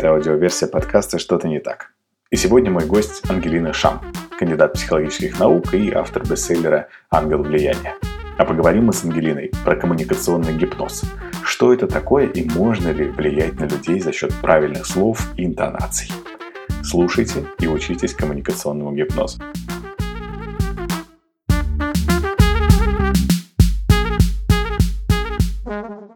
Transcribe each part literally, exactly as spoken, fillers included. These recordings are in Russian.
Это аудиоверсия подкаста «Что-то не так». И сегодня мой гость Ангелина Шам, кандидат психологических наук и автор бестселлера «Ангел влияния». А поговорим мы с Ангелиной про коммуникационный гипноз. Что это такое и можно ли влиять на людей за счет правильных слов и интонаций? Слушайте и учитесь коммуникационному гипнозу.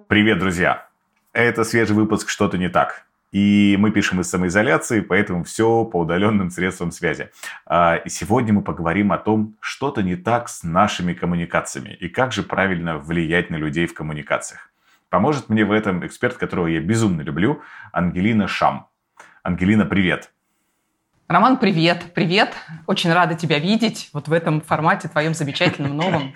Привет, друзья! Это свежий выпуск «Что-то не так». И мы пишем из самоизоляции, поэтому все по удаленным средствам связи. И сегодня мы поговорим о том, что-то не так с нашими коммуникациями и как же правильно влиять на людей в коммуникациях. Поможет мне в этом эксперт, которого я безумно люблю, Ангелина Шам. Ангелина, привет! Роман, привет! Привет! Очень рада тебя видеть вот в этом формате твоем замечательном новом.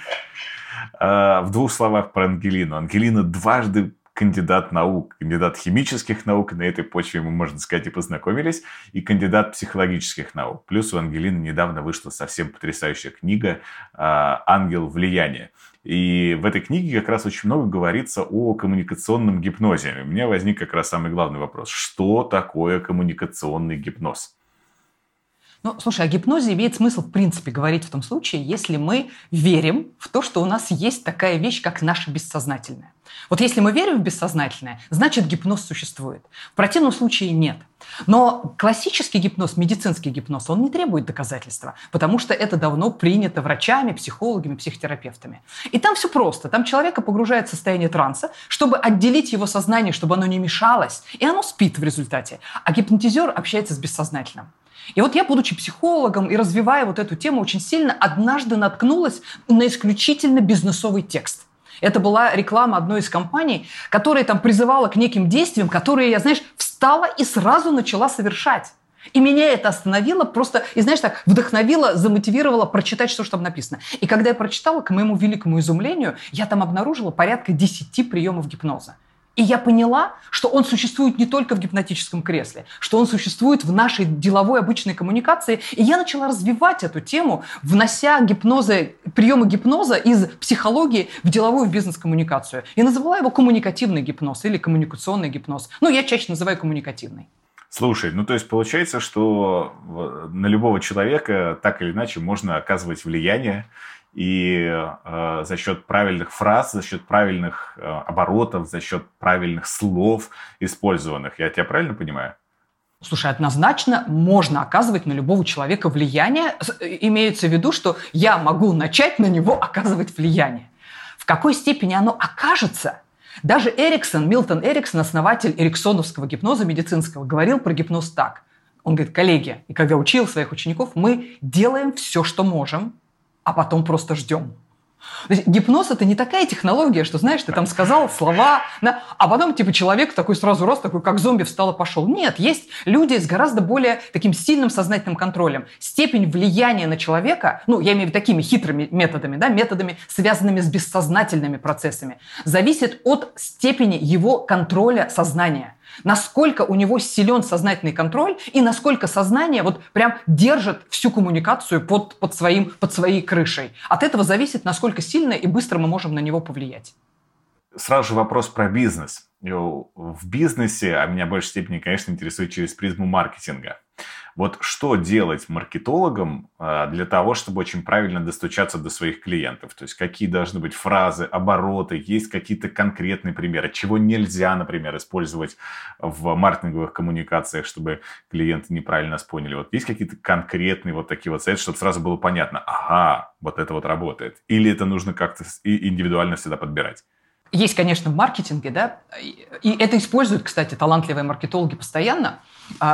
В двух словах про Ангелину. Ангелина дважды кандидат наук, кандидат химических наук, на этой почве мы, можно сказать, и познакомились, и кандидат психологических наук. Плюс у Ангелины недавно вышла совсем потрясающая книга «Ангел влияния». И в этой книге как раз очень много говорится о коммуникационном гипнозе. У меня возник как раз самый главный вопрос. Что такое коммуникационный гипноз? Ну, слушай, о гипнозе имеет смысл, в принципе, говорить в том случае, если мы верим в то, что у нас есть такая вещь, как наше бессознательное. Вот если мы верим в бессознательное, значит, гипноз существует. В противном случае нет. Но классический гипноз, медицинский гипноз, он не требует доказательства, потому что это давно принято врачами, психологами, психотерапевтами. И там все просто. Там человека погружает в состояние транса, чтобы отделить его сознание, чтобы оно не мешалось, и оно спит в результате. А гипнотизер общается с бессознательным. И вот я, будучи психологом и развивая вот эту тему очень сильно, однажды наткнулась на исключительно бизнесовый текст. Это была реклама одной из компаний, которая там призывала к неким действиям, которые я, знаешь, встала и сразу начала совершать. И меня это остановило просто, и, знаешь, так вдохновило, замотивировало прочитать, что же там написано. И когда я прочитала, к моему великому изумлению, я там обнаружила порядка десяти приемов гипноза. И я поняла, что он существует не только в гипнотическом кресле, что он существует в нашей деловой обычной коммуникации. И я начала развивать эту тему, внося гипнозы, приемы гипноза из психологии в деловую, в бизнес-коммуникацию. И называла его коммуникативный гипноз или коммуникационный гипноз. Ну, я чаще называю коммуникативный. Слушай, ну то есть получается, что на любого человека так или иначе можно оказывать влияние. И э, за счет правильных фраз, за счет правильных э, оборотов, за счет правильных слов использованных. Я тебя правильно понимаю? Слушай, однозначно можно оказывать на любого человека влияние. Имеется в виду, что я могу начать на него оказывать влияние. В какой степени оно окажется? Даже Эриксон, Милтон Эриксон, основатель эриксоновского гипноза медицинского, говорил про гипноз так. Он говорит, коллеги, и когда учил своих учеников, мы делаем все, что можем, а потом просто ждем. То есть гипноз – это не такая технология, что, знаешь, ты там сказал слова, да, а потом типа человек такой сразу раз, такой как зомби встал и пошел. Нет, есть люди с гораздо более таким сильным сознательным контролем. Степень влияния на человека, ну, я имею в виду такими хитрыми методами, да, методами, связанными с бессознательными процессами, зависит от степени его контроля сознания. Насколько у него силен сознательный контроль и насколько сознание вот прям держит всю коммуникацию под, под, своим, под своей крышей. От этого зависит, насколько сильно и быстро мы можем на него повлиять. Сразу же вопрос про бизнес. В бизнесе, а меня в большей степени, конечно, интересует через призму маркетинга. Вот что делать маркетологам для того, чтобы очень правильно достучаться до своих клиентов? То есть какие должны быть фразы, обороты, есть какие-то конкретные примеры, чего нельзя, например, использовать в маркетинговых коммуникациях, чтобы клиенты неправильно нас поняли. Вот есть какие-то конкретные вот такие вот советы, чтобы сразу было понятно, ага, вот это вот работает. Или это нужно как-то индивидуально всегда подбирать? Есть, конечно, в маркетинге, да, и это используют, кстати, талантливые маркетологи постоянно.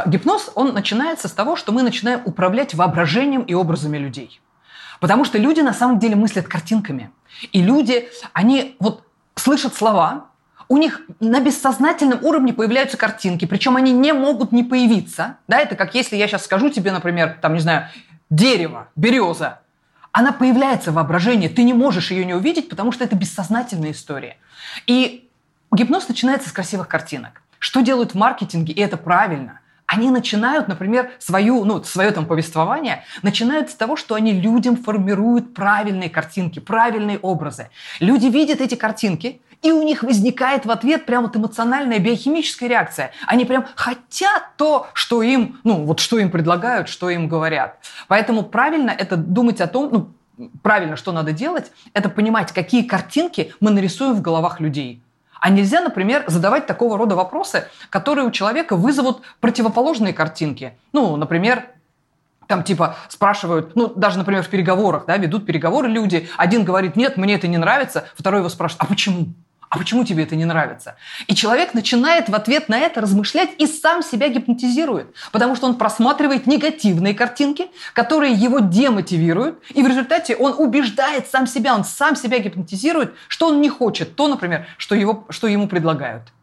Гипноз, он начинается с того, что мы начинаем управлять воображением и образами людей. Потому что люди на самом деле мыслят картинками. И люди, они вот слышат слова, у них на бессознательном уровне появляются картинки, причем они не могут не появиться. Да, это как если я сейчас скажу тебе, например, там, не знаю, дерево, береза. Она появляется в воображении, ты не можешь ее не увидеть, потому что это бессознательная история. И гипноз начинается с красивых картинок. Что делают в маркетинге, и это правильно. Они начинают, например, свою, ну, свое там повествование, начинают с того, что они людям формируют правильные картинки, правильные образы. Люди видят эти картинки, и у них возникает в ответ прям вот эмоциональная биохимическая реакция. Они прям хотят то, что им, ну, вот что им предлагают, что им говорят. Поэтому правильно это думать о том, ну, правильно, что надо делать, это понимать, какие картинки мы нарисуем в головах людей. А нельзя, например, задавать такого рода вопросы, которые у человека вызовут противоположные картинки. Ну, например, там типа спрашивают, ну, даже, например, в переговорах, да, ведут переговоры люди, один говорит: нет, мне это не нравится, второй его спрашивает: а почему? А почему тебе это не нравится? И человек начинает в ответ на это размышлять и сам себя гипнотизирует, потому что он просматривает негативные картинки, которые его демотивируют, и в результате он убеждает сам себя, он сам себя гипнотизирует, что он не хочет то, например, что, его, что ему предлагают.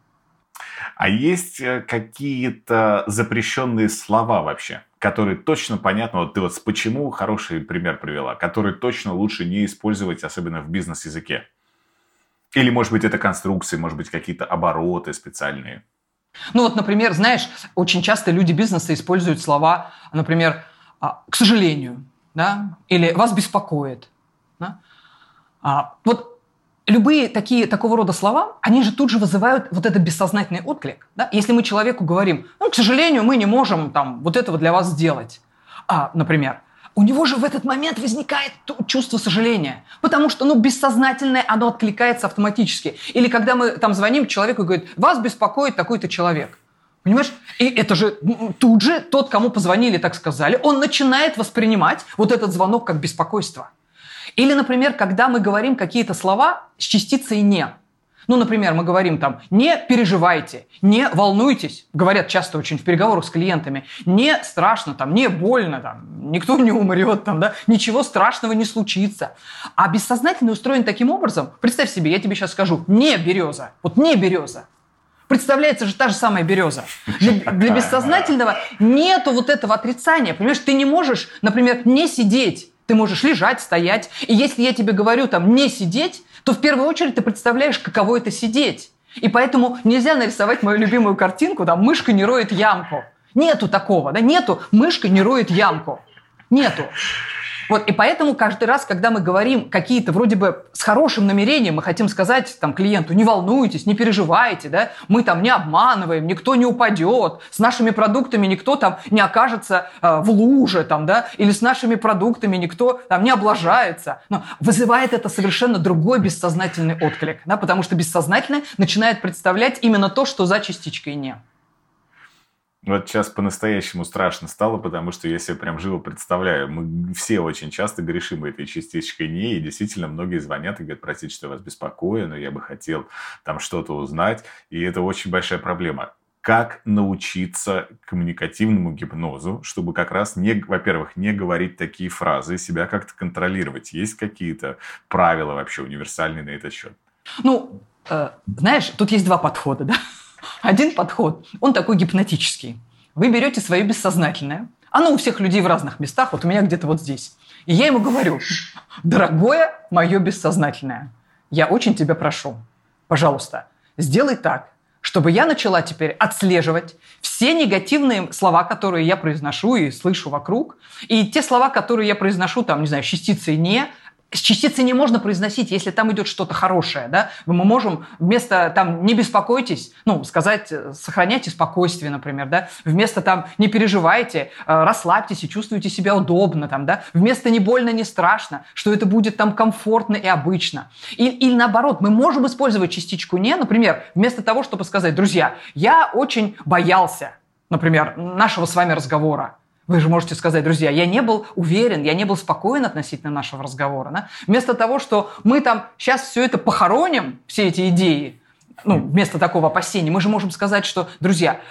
А есть какие-то запрещенные слова вообще, которые точно понятно, вот ты вот почему хороший пример привела, которые точно лучше не использовать, особенно в бизнес-языке? Или, может быть, это конструкции, может быть, какие-то обороты специальные? Ну вот, например, знаешь, очень часто люди бизнеса используют слова, например, «к сожалению», да, или «вас беспокоит». Да? А, вот любые такие, такого рода слова, они же тут же вызывают вот этот бессознательный отклик. Да? Если мы человеку говорим: ну, к сожалению, мы не можем там, вот этого для вас сделать, а, например, у него же в этот момент возникает чувство сожаления, потому что, ну, бессознательное, оно откликается автоматически. Или когда мы там звоним человеку и говорит: вас беспокоит такой-то человек. Понимаешь? И это же тут же тот, кому позвонили, так сказали, он начинает воспринимать вот этот звонок как беспокойство. Или, например, когда мы говорим какие-то слова с частицей «не». Ну, например, мы говорим там: не переживайте, не волнуйтесь, говорят часто очень в переговорах с клиентами, не страшно, там, не больно, там, никто не умрет, там, да, ничего страшного не случится. А бессознательно устроен таким образом, представь себе, я тебе сейчас скажу: не береза, вот не береза. Представляется же та же самая береза. Для, для бессознательного нету вот этого отрицания, понимаешь, ты не можешь, например, не сидеть. Ты можешь лежать, стоять. И если я тебе говорю там «не сидеть», то в первую очередь ты представляешь, каково это сидеть. И поэтому нельзя нарисовать мою любимую картинку там «мышка не роет ямку». Нету такого, да, нету «мышка не роет ямку». Нету. Вот, и поэтому каждый раз, когда мы говорим какие-то вроде бы с хорошим намерением, мы хотим сказать там клиенту: не волнуйтесь, не переживайте, да, мы там не обманываем, никто не упадет, с нашими продуктами никто там не окажется э, в луже, там, да, или с нашими продуктами никто там не облажается. Но вызывает это совершенно другой бессознательный отклик, да, потому что бессознательное начинает представлять именно то, что за частичкой «не». Вот сейчас по-настоящему страшно стало, потому что я себе прям живо представляю. Мы все очень часто грешим этой частичкой «не», и действительно многие звонят и говорят: простите, что я вас беспокою, но я бы хотел там что-то узнать. И это очень большая проблема. Как научиться коммуникативному гипнозу, чтобы как раз, не, во-первых, не говорить такие фразы, себя как-то контролировать? Есть какие-то правила вообще универсальные на этот счет? Ну, э, знаешь, тут есть два подхода, да? Один подход, он такой гипнотический. Вы берете свое бессознательное. Оно у всех людей в разных местах, вот у меня где-то вот здесь. И я ему говорю: дорогое мое бессознательное, я очень тебя прошу, пожалуйста, сделай так, чтобы я начала теперь отслеживать все негативные слова, которые я произношу и слышу вокруг. И те слова, которые я произношу, там, не знаю, частицы «не», с частицей «не» можно произносить, если там идет что-то хорошее, да? Мы можем вместо там «не беспокойтесь», ну, сказать «сохраняйте спокойствие», например, да? Вместо там «не переживайте», «расслабьтесь и чувствуйте себя удобно», там, да? Вместо «не больно, не страшно», что это будет там комфортно и обычно. И, или наоборот, мы можем использовать частичку «не», например, вместо того, чтобы сказать: друзья, я очень боялся, например, нашего с вами разговора. Вы же можете сказать: друзья, я не был уверен, я не был спокоен относительно нашего разговора. Да? Вместо того, что мы там сейчас все это похороним, все эти идеи, ну, вместо такого опасения, мы же можем сказать, что: друзья,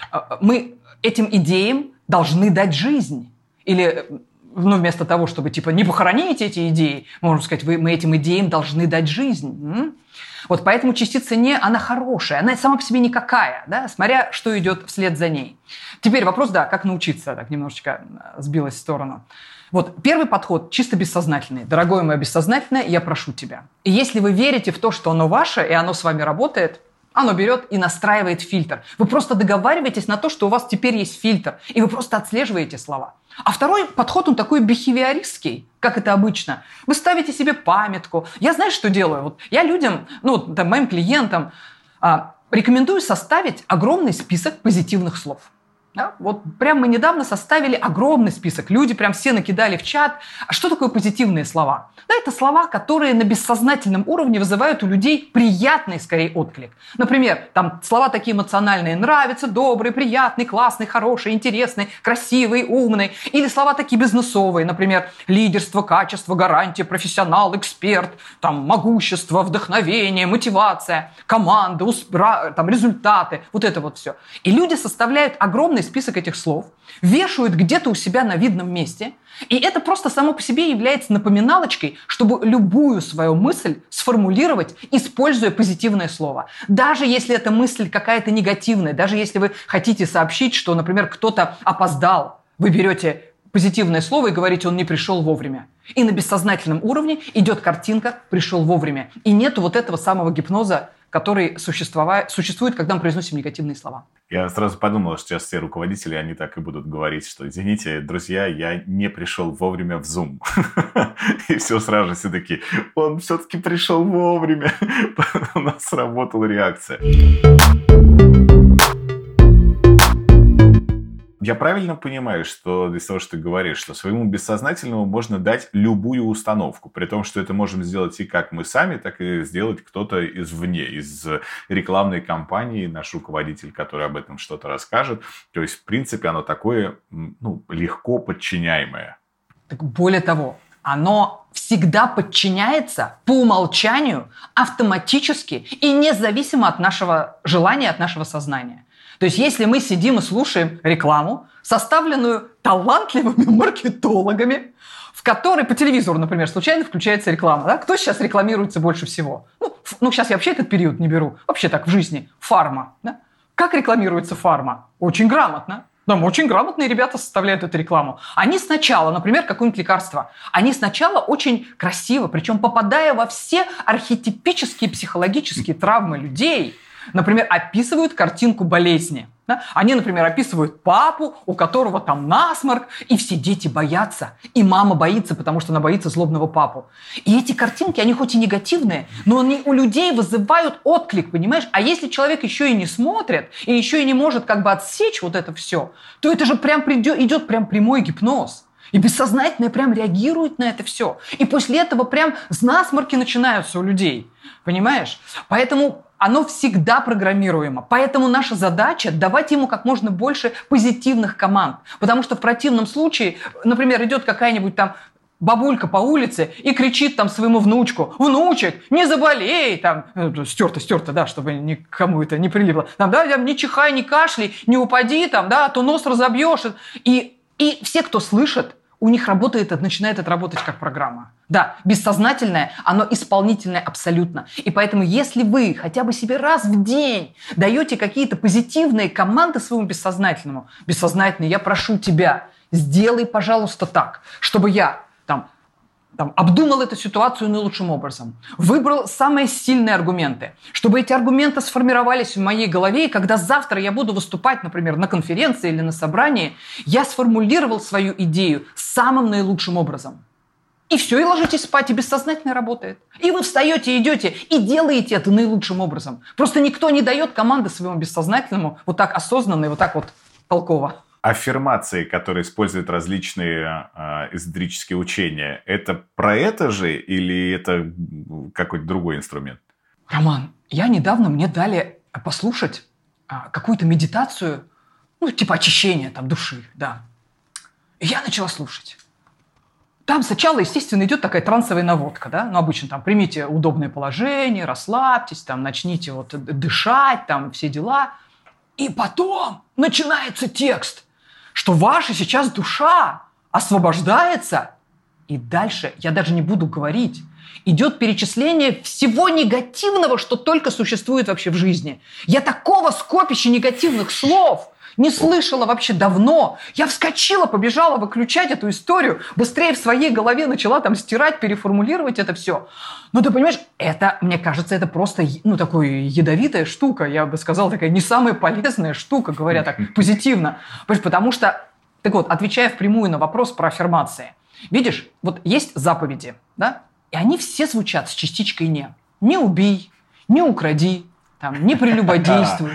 мы этим идеям должны дать жизнь. Или, ну, вместо того, чтобы типа не похоронить эти идеи, мы можем сказать: мы этим идеям должны дать жизнь. Вот поэтому частица «не», она хорошая, она сама по себе никакая, да, смотря что идет вслед за ней. Теперь вопрос, да, как научиться, так немножечко сбилась в сторону. Вот первый подход чисто бессознательный. Дорогое мое бессознательное, я прошу тебя. И если вы верите в то, что оно ваше, и оно с вами работает, Оно берет и настраивает фильтр. Вы просто договариваетесь на то, что у вас теперь есть фильтр, и вы просто отслеживаете слова. А второй подход, он такой бихевиористский, как это обычно. Вы ставите себе памятку. Я, знаешь, что делаю? Вот я людям, ну, там, моим клиентам а, рекомендую составить огромный список позитивных слов. Да? Вот прям мы недавно составили огромный список. Люди прям все накидали в чат. А что такое позитивные слова? Да, это слова, которые на бессознательном уровне вызывают у людей приятный, скорее, отклик. Например, там слова такие эмоциональные: нравится, добрый, приятный, классный, хороший, интересный, красивый, умный. Или слова такие бизнесовые, например, лидерство, качество, гарантия, профессионал, эксперт, там, могущество, вдохновение, мотивация, команда, успра- там, результаты. Вот это вот все. И люди составляют огромный список этих слов, вешают где-то у себя на видном месте, и это просто само по себе является напоминалочкой, чтобы любую свою мысль сформулировать, используя позитивное слово. Даже если эта мысль какая-то негативная, даже если вы хотите сообщить, что, например, кто-то опоздал, вы берете позитивное слово и говорите: он не пришел вовремя. И на бессознательном уровне идет картинка «пришел вовремя». И нету вот этого самого гипноза, который существует, когда мы произносим негативные слова. Я сразу подумал, что сейчас все руководители, они так и будут говорить, что, извините, друзья, я не пришел вовремя в Zoom. И все сразу же все такие: он все-таки пришел вовремя. У нас сработала реакция. Я правильно понимаю, что из того, что ты говоришь, что своему бессознательному можно дать любую установку, при том, что это можем сделать и как мы сами, так и сделать кто-то извне, из рекламной кампании, наш руководитель, который об этом что-то расскажет. То есть, в принципе, оно такое, ну, легко подчиняемое. Так более того, оно всегда подчиняется по умолчанию автоматически и независимо от нашего желания, от нашего сознания. То есть, если мы сидим и слушаем рекламу, составленную талантливыми маркетологами, в которой по телевизору, например, случайно включается реклама. Да? Кто сейчас рекламируется больше всего? Ну, ну, сейчас я вообще этот период не беру. Вообще так в жизни. Фарма. Да? Как рекламируется фарма? Очень грамотно. Там очень грамотные ребята составляют эту рекламу. Они сначала, например, какое-нибудь лекарство, они сначала очень красиво, причем попадая во все архетипические психологические травмы людей, например, описывают картинку болезни. Да? Они, например, описывают папу, у которого там насморк, и все дети боятся, и мама боится, потому что она боится злобного папу. И эти картинки, они хоть и негативные, но они у людей вызывают отклик, понимаешь? А если человек еще и не смотрит, и еще и не может как бы отсечь вот это все, то это же прям придет, идет прям прямой гипноз. И бессознательное прям реагирует на это все. И после этого прям насморки начинаются у людей, понимаешь? Поэтому оно всегда программируемо. Поэтому наша задача – давать ему как можно больше позитивных команд. Потому что в противном случае, например, идет какая-нибудь там бабулька по улице и кричит там своему внучку: внучек, не заболей, там, стерто, стерто, да, чтобы никому это не прилипло, там, да, не чихай, не кашляй, не упади, там, да, а то нос разобьешь. И, и все, кто слышит, у них работает, начинает это работать как программа. Да, бессознательное, оно исполнительное абсолютно. И поэтому, если вы хотя бы себе раз в день даете какие-то позитивные команды своему бессознательному: бессознательный, я прошу тебя, сделай, пожалуйста, так, чтобы я там, там, обдумал эту ситуацию наилучшим образом, выбрал самые сильные аргументы, чтобы эти аргументы сформировались в моей голове, и когда завтра я буду выступать, например, на конференции или на собрании, я сформулировал свою идею самым наилучшим образом. И все, и ложитесь спать, и бессознательно работает. И вы встаете, идете, и делаете это наилучшим образом. Просто никто не дает команды своему бессознательному вот так осознанно и вот так вот толково. Аффирмации, которые используют различные э, эзотерические учения, это про это же или это какой-то другой инструмент? Роман, я недавно, мне дали послушать э, какую-то медитацию, ну, типа очищения там, души, да. И я начала слушать. Там сначала, естественно, идет такая трансовая наводка, да, ну, обычно там примите удобное положение, расслабьтесь, там, начните вот дышать, там, все дела. И потом начинается текст, что ваша сейчас душа освобождается. И дальше я даже не буду говорить, идет перечисление всего негативного, что только существует вообще в жизни. Я такого скопища негативных слов не слышала вообще давно. Я вскочила, побежала выключать эту историю, быстрее в своей голове начала там стирать, переформулировать это все. Ну, ты понимаешь, это, мне кажется, это просто, ну, такая ядовитая штука, я бы сказала, такая не самая полезная штука, говоря так позитивно. Потому что, так вот, отвечая впрямую на вопрос про аффирмации, видишь, вот есть заповеди, да, и они все звучат с частичкой «не». Не убей, не укради, там, не прелюбодействуй.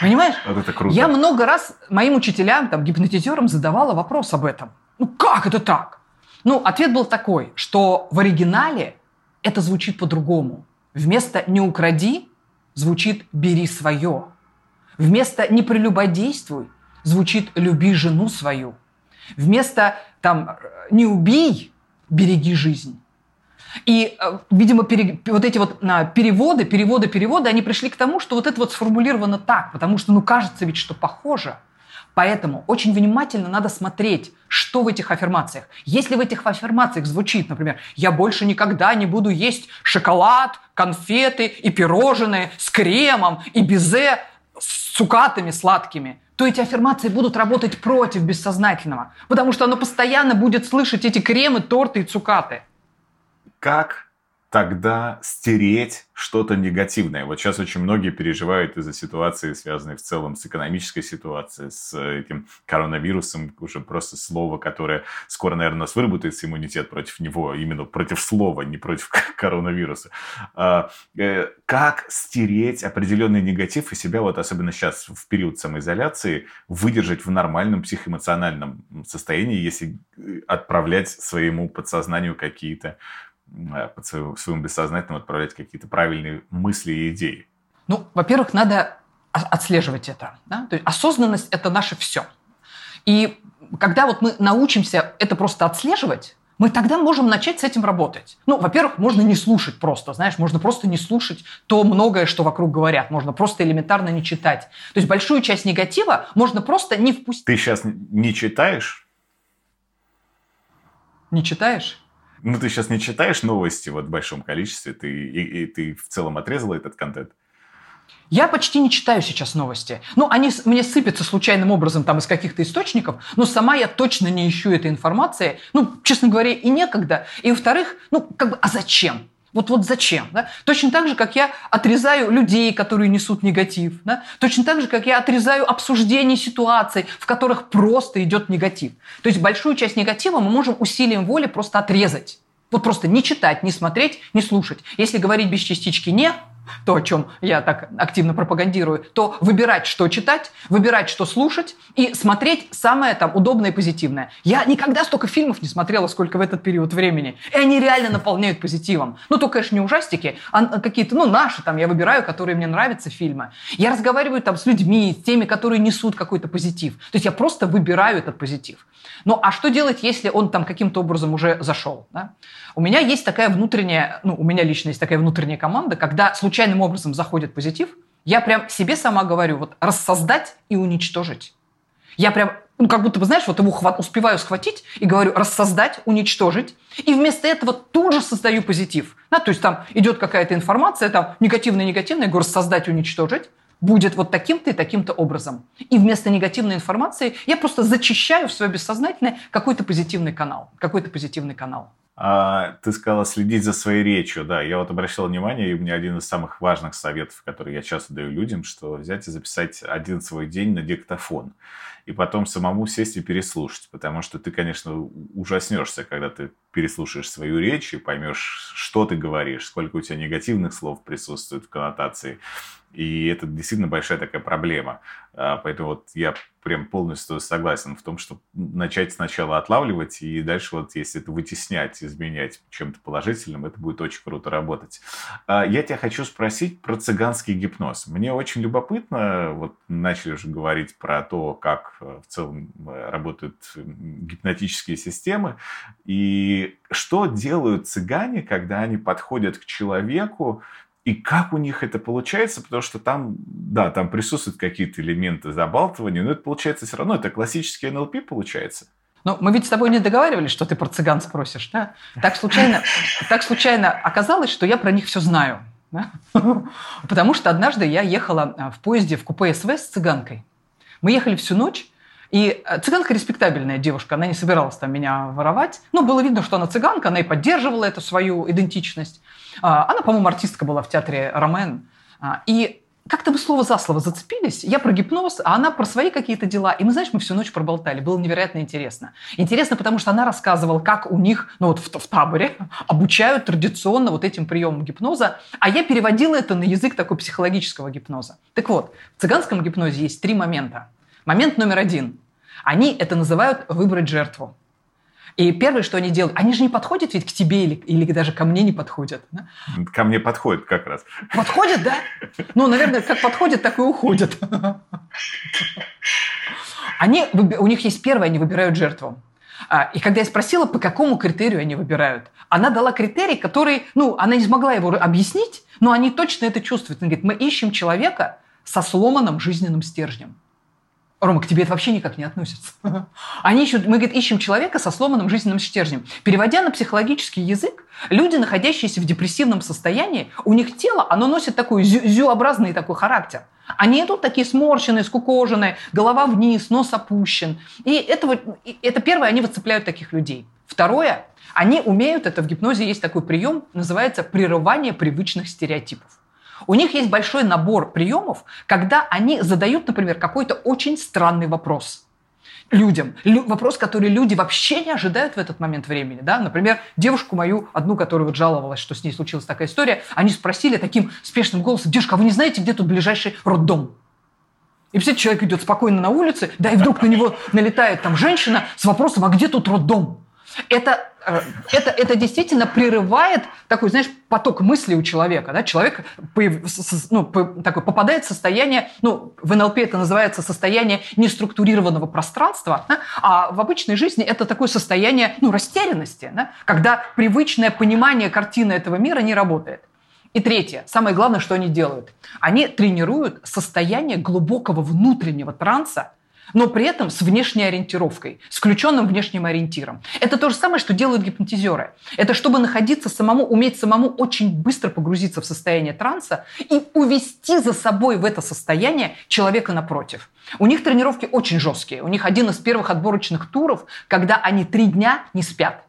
Понимаешь? Вот это круто. Я много раз моим учителям, там, гипнотизерам задавала вопрос об этом. Ну, как это так? Ну, ответ был такой, что в оригинале это звучит по-другому. Вместо «не укради» звучит «бери свое». Вместо «не прелюбодействуй» звучит «люби жену свою». Вместо там «не убей» «береги жизнь». И, видимо, пере, вот эти вот переводы, переводы, переводы, они пришли к тому, что вот это вот сформулировано так, потому что, ну, кажется ведь, что похоже. Поэтому очень внимательно надо смотреть, что в этих аффирмациях. Если в этих аффирмациях звучит, например, «я больше никогда не буду есть шоколад, конфеты и пирожные с кремом и безе с цукатами сладкими», то эти аффирмации будут работать против бессознательного, потому что оно постоянно будет слышать эти кремы, торты и цукаты. Как тогда стереть что-то негативное? Вот сейчас очень многие переживают из-за ситуации, связанной в целом с экономической ситуацией, с этим коронавирусом, уже просто слово, которое скоро, наверное, у нас выработается иммунитет против него, именно против слова, не против коронавируса. Как стереть определенный негатив и себя, вот особенно сейчас в период самоизоляции, выдержать в нормальном психоэмоциональном состоянии, если отправлять своему подсознанию какие-то под своим бессознательным отправлять какие-то правильные мысли и идеи? Ну, во-первых, надо отслеживать это. Да? То есть осознанность – это наше все. И когда вот мы научимся это просто отслеживать, мы тогда можем начать с этим работать. Ну, во-первых, можно не слушать просто, знаешь, можно просто не слушать то многое, что вокруг говорят, можно просто элементарно не читать. То есть большую часть негатива можно просто не впустить. Ты сейчас не читаешь? Не читаешь? Ну, ты сейчас не читаешь новости вот в большом количестве, ты, и, и ты в целом отрезала этот контент? Я почти не читаю сейчас новости. Ну, они мне сыпятся случайным образом там из каких-то источников, но сама я точно не ищу этой информации. Ну, честно говоря, и некогда. И, во-вторых, ну, как бы, а зачем? Вот, вот зачем? Да? Точно так же, как я отрезаю людей, которые несут негатив. Да? Точно так же, как я отрезаю обсуждение ситуаций, в которых просто идет негатив. То есть большую часть негатива мы можем усилием воли просто отрезать. Вот просто не читать, не смотреть, не слушать. Если говорить без частички «не», то, о чем я так активно пропагандирую, то выбирать, что читать, выбирать, что слушать, и смотреть самое там удобное и позитивное. Я никогда столько фильмов не смотрела, сколько в этот период времени. И они реально наполняют позитивом. Ну, то, конечно, не ужастики, а какие-то, ну, наши там я выбираю, которые мне нравятся фильмы. Я разговариваю там с людьми, с теми, которые несут какой-то позитив. То есть я просто выбираю этот позитив. Ну, а что делать, если он там каким-то образом уже зашел? Да? У меня есть такая внутренняя, ну, у меня лично есть такая внутренняя команда, когда случайно случайным образом заходит позитив, я прям себе сама говорю, вот рассоздать и уничтожить. Я прям, ну, как будто бы, знаешь, вот его хват, успеваю схватить и говорю рассоздать, уничтожить. И вместо этого тут же создаю позитив. Да, то есть там идет какая-то информация, там негативная-негативная, я говорю рассоздать, уничтожить. Будет вот таким-то и таким-то образом. И вместо негативной информации я просто зачищаю в свое бессознательное какой-то позитивный канал. Какой-то позитивный канал. А, ты сказала следить за своей речью, да. Я вот обращал внимание, и у меня один из самых важных советов, который я часто даю людям, что взять и записать один свой день на диктофон. И потом самому сесть и переслушать. Потому что ты, конечно, ужаснешься, когда ты переслушаешь свою речь и поймешь, что ты говоришь, сколько у тебя негативных слов присутствует в коннотации. И это действительно большая такая проблема. Поэтому вот я прям полностью согласен в том, что начать сначала отлавливать, и дальше вот если это вытеснять, изменять чем-то положительным, это будет очень круто работать. Я тебя хочу спросить про цыганский гипноз. Мне очень любопытно, вот начали уже говорить про то, как в целом работают гипнотические системы, и что делают цыгане, когда они подходят к человеку, и как у них это получается, потому что там, да, там присутствуют какие-то элементы забалтывания, но это получается все равно, это классический эн эл пи получается. Но мы ведь с тобой не договаривались, что ты про цыган спросишь, да? Так случайно, так случайно оказалось, что я про них все знаю. Да? Потому что однажды я ехала в поезде в купе СВ с цыганкой. Мы ехали всю ночь, и цыганка респектабельная девушка, она не собиралась там меня воровать. Ну, было видно, что она цыганка, она и поддерживала эту свою идентичность. Она, по-моему, артистка была в театре Ромен. И как-то мы слово за слово зацепились. Я про гипноз, а она про свои какие-то дела. И мы, знаешь, мы всю ночь проболтали. Было невероятно интересно. Интересно, потому что она рассказывала, как у них, ну вот в, в таборе, обучают традиционно вот этим приемам гипноза. А я переводила это на язык такой психологического гипноза. Так вот, в цыганском гипнозе есть три момента. Момент номер один. Они это называют «выбрать жертву». И первое, что они делают, они же не подходят ведь к тебе или, или даже ко мне не подходят. Да? Ко мне подходят как раз. Подходят, да? Ну, наверное, как подходят, так и уходят. Они, у них есть первое, они выбирают жертву. И когда я спросила, по какому критерию они выбирают, она дала критерий, который, ну, она не смогла его объяснить, но они точно это чувствуют. Она говорит, мы ищем человека со сломанным жизненным стержнем. Рома, к тебе это вообще никак не относится. Они ищут, мы, говорит, ищем человека со сломанным жизненным стержнем. Переводя на психологический язык, люди, находящиеся в депрессивном состоянии, у них тело, оно носит такой зю-образный такой характер. Они идут такие сморщенные, скукоженные, голова вниз, нос опущен. И это, это первое, они выцепляют таких людей. Второе, они умеют, это в гипнозе есть такой прием, называется прерывание привычных стереотипов. У них есть большой набор приемов, когда они задают, например, какой-то очень странный вопрос людям. Лю- вопрос, который люди вообще не ожидают в этот момент времени. Да? Например, девушку мою, одну, которая вот жаловалась, что с ней случилась такая история, они спросили таким спешным голосом: «Девушка, а вы не знаете, где тут ближайший роддом?» И все, человек идет спокойно на улице, да, и вдруг на него налетает там женщина с вопросом: «А где тут роддом?» Это, это, это действительно прерывает такой, знаешь, поток мыслей у человека. Да? Человек ну, такой, попадает в состояние, ну, в эн эл пэ это называется состояние неструктурированного пространства, да? А в обычной жизни это такое состояние ну, растерянности, да? Когда привычное понимание картины этого мира не работает. И третье, самое главное, что они делают. Они тренируют состояние глубокого внутреннего транса, но при этом с внешней ориентировкой, с включенным внешним ориентиром. Это то же самое, что делают гипнотизеры. Это чтобы находиться самому, уметь самому очень быстро погрузиться в состояние транса и увести за собой в это состояние человека напротив. У них тренировки очень жесткие. У них один из первых отборочных туров, когда они три дня не спят.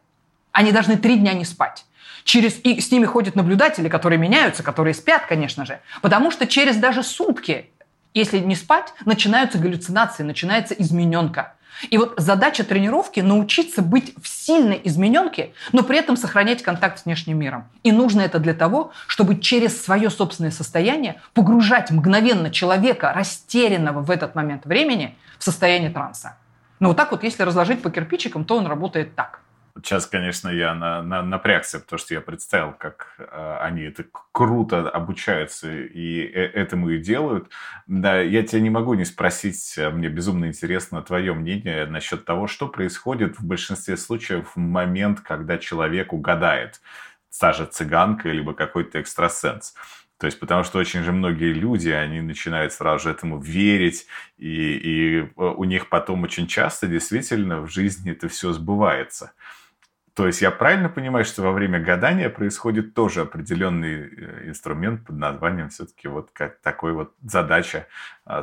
Они должны три дня не спать. Через, и с ними ходят наблюдатели, которые меняются, которые спят, конечно же. Потому что через даже сутки, если не спать, начинаются галлюцинации, начинается измененка. И вот задача тренировки – научиться быть в сильной измененке, но при этом сохранять контакт с внешним миром. И нужно это для того, чтобы через свое собственное состояние погружать мгновенно человека, растерянного в этот момент времени, в состояние транса. Но вот так вот, если разложить по кирпичикам, то он работает так. Сейчас, конечно, я на, на, напрягся, потому что я представил, как э, они это круто обучаются и э, этому и делают. Да, я тебя не могу не спросить, мне безумно интересно твое мнение насчет того, что происходит в большинстве случаев в момент, когда человек угадает, та же цыганка либо какой-то экстрасенс. То есть, потому что очень же многие люди, они начинают сразу же этому верить, и, и у них потом очень часто действительно в жизни это все сбывается. То есть, я правильно понимаю, что во время гадания происходит тоже определенный инструмент под названием все-таки вот как такой вот задача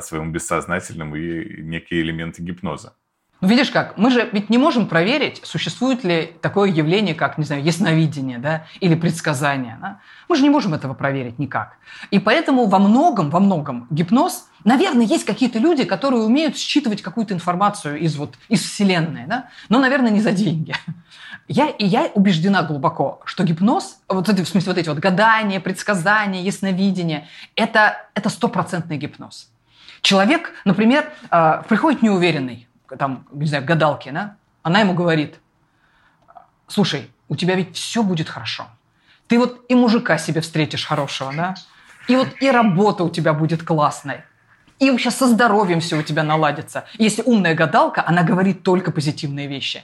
своему бессознательному и некие элементы гипноза? Ну, видишь как, мы же ведь не можем проверить, существует ли такое явление, как, не знаю, ясновидение, да, или предсказание. Да? Мы же не можем этого проверить никак. И поэтому во многом, во многом гипноз, наверное, есть какие-то люди, которые умеют считывать какую-то информацию из, вот, из Вселенной, да? Но, наверное, не за деньги. Я, и я убеждена глубоко, что гипноз, вот это, в смысле, вот эти вот гадания, предсказания, ясновидение, это, это стопроцентный гипноз. Человек, например, приходит неуверенный, там, не знаю, гадалки, да? Она ему говорит: слушай, у тебя ведь все будет хорошо. Ты вот и мужика себе встретишь хорошего, да? И вот и работа у тебя будет классной. И вообще со здоровьем все у тебя наладится. Если умная гадалка, она говорит только позитивные вещи.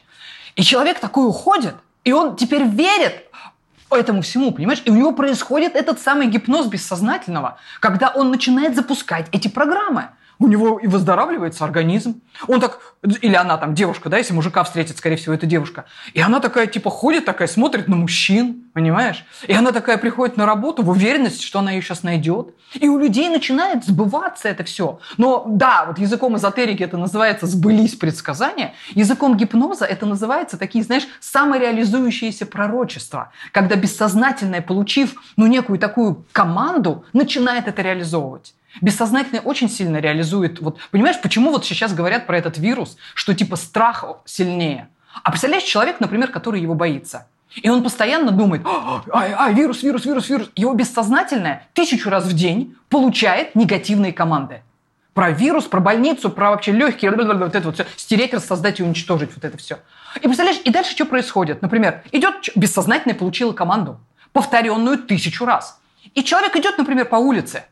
И человек такой уходит, и он теперь верит этому всему, понимаешь? И у него происходит этот самый гипноз бессознательного, когда он начинает запускать эти программы. У него и выздоравливается организм. Он так, или она там, девушка, да, если мужика встретит, скорее всего, это девушка. И она такая, типа, ходит такая, смотрит на мужчин, понимаешь? И она такая приходит на работу в уверенности, что она ее сейчас найдет. И у людей начинает сбываться это все. Но да, вот языком эзотерики это называется «сбылись предсказания». Языком гипноза это называется такие, знаешь, самореализующиеся пророчества. Когда бессознательное, получив, ну, некую такую команду, начинает это реализовывать. Бессознательное очень сильно реализует. Вот, понимаешь, почему вот сейчас говорят про этот вирус, что типа страх сильнее? А представляешь, человек, например, который его боится. И он постоянно думает, ай, ай, вирус, вирус, вирус, вирус. Его бессознательное тысячу раз в день получает негативные команды. Про вирус, про больницу, про вообще легкие, вот это вот все, стереть, рассоздать и уничтожить, вот это все. И представляешь, и дальше что происходит? Например, идет бессознательное, получило команду, повторенную тысячу раз. И человек идет, например, по улице.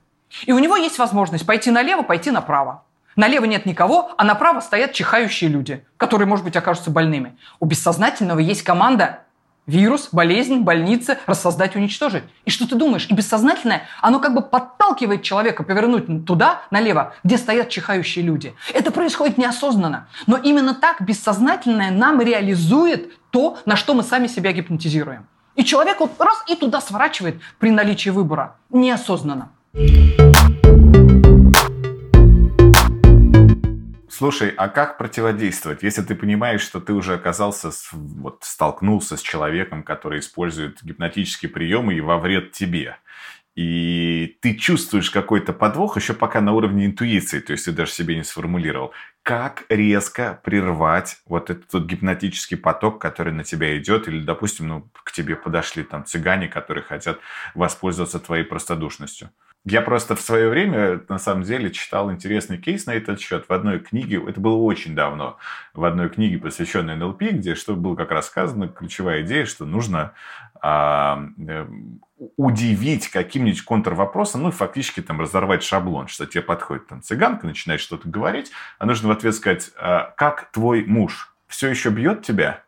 И у него есть возможность пойти налево, пойти направо. Налево нет никого, а направо стоят чихающие люди, которые, может быть, окажутся больными. У бессознательного есть команда «вирус, болезнь, больница, рассоздать, уничтожить». И что ты думаешь? И бессознательное, оно как бы подталкивает человека повернуть туда, налево, где стоят чихающие люди. Это происходит неосознанно. Но именно так бессознательное нам реализует то, на что мы сами себя гипнотизируем. И человек вот раз и туда сворачивает при наличии выбора. Неосознанно. Слушай, а как противодействовать, если ты понимаешь, что ты уже оказался, с, вот, столкнулся с человеком, который использует гипнотические приемы и во вред тебе? И ты чувствуешь какой-то подвох еще пока на уровне интуиции, то есть ты даже себе не сформулировал. Как резко прервать вот этот вот гипнотический поток, который на тебя идет? Или, допустим, ну, к тебе подошли там цыгане, которые хотят воспользоваться твоей простодушностью? Я просто в свое время, на самом деле, читал интересный кейс на этот счет. В одной книге, это было очень давно, в одной книге, посвященной эн эл пэ, где что было как раз сказано, ключевая идея, что нужно а, удивить каким-нибудь контрвопросом, ну, фактически там разорвать шаблон, что тебе подходит там цыганка, начинает что-то говорить, а нужно в ответ сказать, а, как твой муж все еще бьет тебя?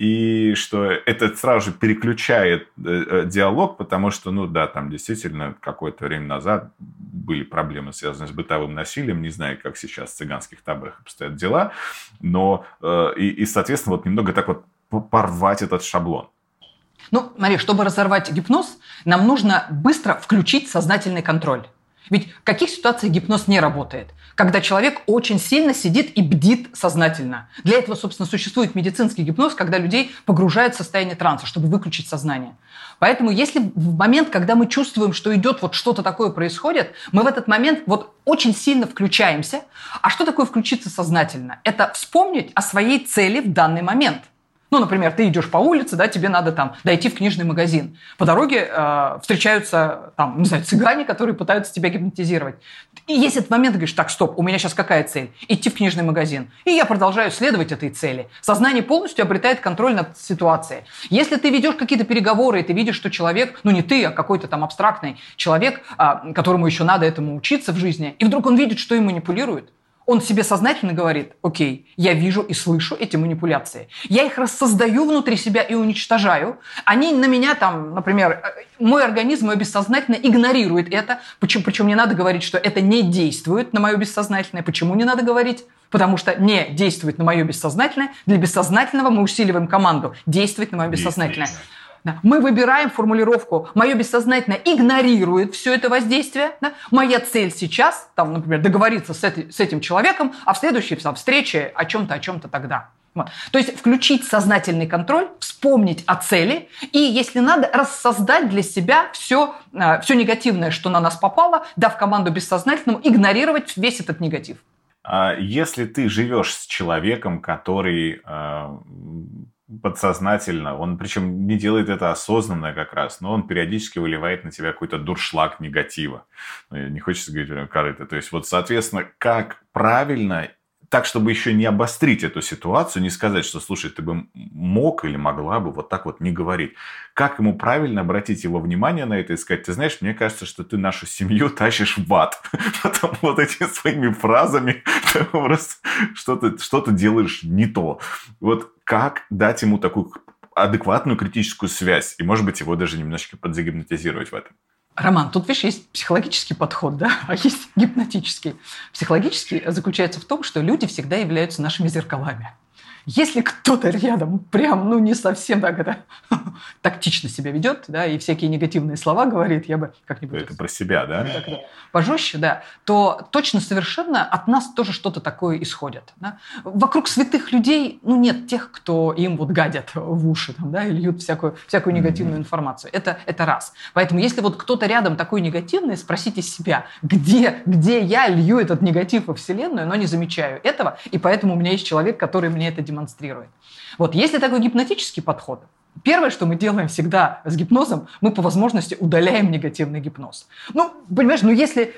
И что это сразу же переключает диалог, потому что, ну да, там действительно какое-то время назад были проблемы, связанные с бытовым насилием, не знаю, как сейчас в цыганских таборах обстоят дела, но и, и соответственно, вот немного так вот порвать этот шаблон. Ну, Мария, чтобы разорвать гипноз, нам нужно быстро включить сознательный контроль. Ведь в каких ситуациях гипноз не работает? Когда человек очень сильно сидит и бдит сознательно. Для этого, собственно, существует медицинский гипноз, когда людей погружают в состояние транса, чтобы выключить сознание. Поэтому если в момент, когда мы чувствуем, что идет вот что-то такое происходит, мы в этот момент вот очень сильно включаемся. А что такое включиться сознательно? Это вспомнить о своей цели в данный момент. Ну, например, ты идешь по улице, да, тебе надо там дойти в книжный магазин. По дороге э, встречаются там, не знаю, цыгане, которые пытаются тебя гипнотизировать. И есть этот момент, ты говоришь, так, стоп, у меня сейчас какая цель? Идти в книжный магазин. И я продолжаю следовать этой цели. Сознание полностью обретает контроль над ситуацией. Если ты ведешь какие-то переговоры, и ты видишь, что человек, ну не ты, а какой-то там абстрактный человек, э, которому еще надо этому учиться в жизни, и вдруг он видит, что им манипулируют, он себе сознательно говорит, окей, я вижу и слышу эти манипуляции. Я их рассоздаю внутри себя и уничтожаю. Они на меня там, например, мой организм, мое бессознательное игнорирует это. Причем, причем не надо говорить, что это не действует на мое бессознательное. Почему не надо говорить? Потому что не действует на мое бессознательное. Для бессознательного мы усиливаем команду «действовать на мое бессознательное». Да. Мы выбираем формулировку «моё бессознательное игнорирует все это воздействие». Да? Моя цель сейчас, там, например, договориться с, этой, с этим человеком, а в следующей там, встрече о чем-то, о чем-то тогда. Вот. То есть включить сознательный контроль, вспомнить о цели и, если надо, рассоздать для себя все, все негативное, что на нас попало, дав команду бессознательному игнорировать весь этот негатив. Если ты живешь с человеком, который... подсознательно, он причем не делает это осознанно как раз, но он периодически выливает на тебя какой-то дуршлаг негатива. Не хочется говорить прям корыто. То есть, вот, соответственно, как правильно, так, чтобы еще не обострить эту ситуацию, не сказать, что, слушай, ты бы мог или могла бы вот так вот не говорить. Как ему правильно обратить его внимание на это и сказать, ты знаешь, мне кажется, что ты нашу семью тащишь в ад. Потом вот этими своими фразами ты просто что-то делаешь не то. Вот как дать ему такую адекватную критическую связь и, может быть, его даже немножечко подзагипнотизировать в этом? Роман, тут, видишь, есть психологический подход, да, а есть гипнотический. Психологический заключается в том, что люди всегда являются нашими зеркалами. Если кто-то рядом прям, ну, не совсем так это тактично себя ведет, да, и всякие негативные слова говорит, я бы как-нибудь... Это про себя, да? Так, да? Пожестче, да. То точно совершенно от нас тоже что-то такое исходит. Да? Вокруг святых людей, ну, нет тех, кто им вот гадят в уши, там, да, и льют всякую, всякую негативную mm-hmm. информацию. Это, это раз. Поэтому если вот кто-то рядом такой негативный, спросите себя, где, где я лью этот негатив во Вселенную, но не замечаю этого, и поэтому у меня есть человек, который мне это демонстрирует. демонстрирует. Вот, если такой гипнотический подход, первое, что мы делаем всегда с гипнозом, мы по возможности удаляем негативный гипноз. Ну, понимаешь, ну если...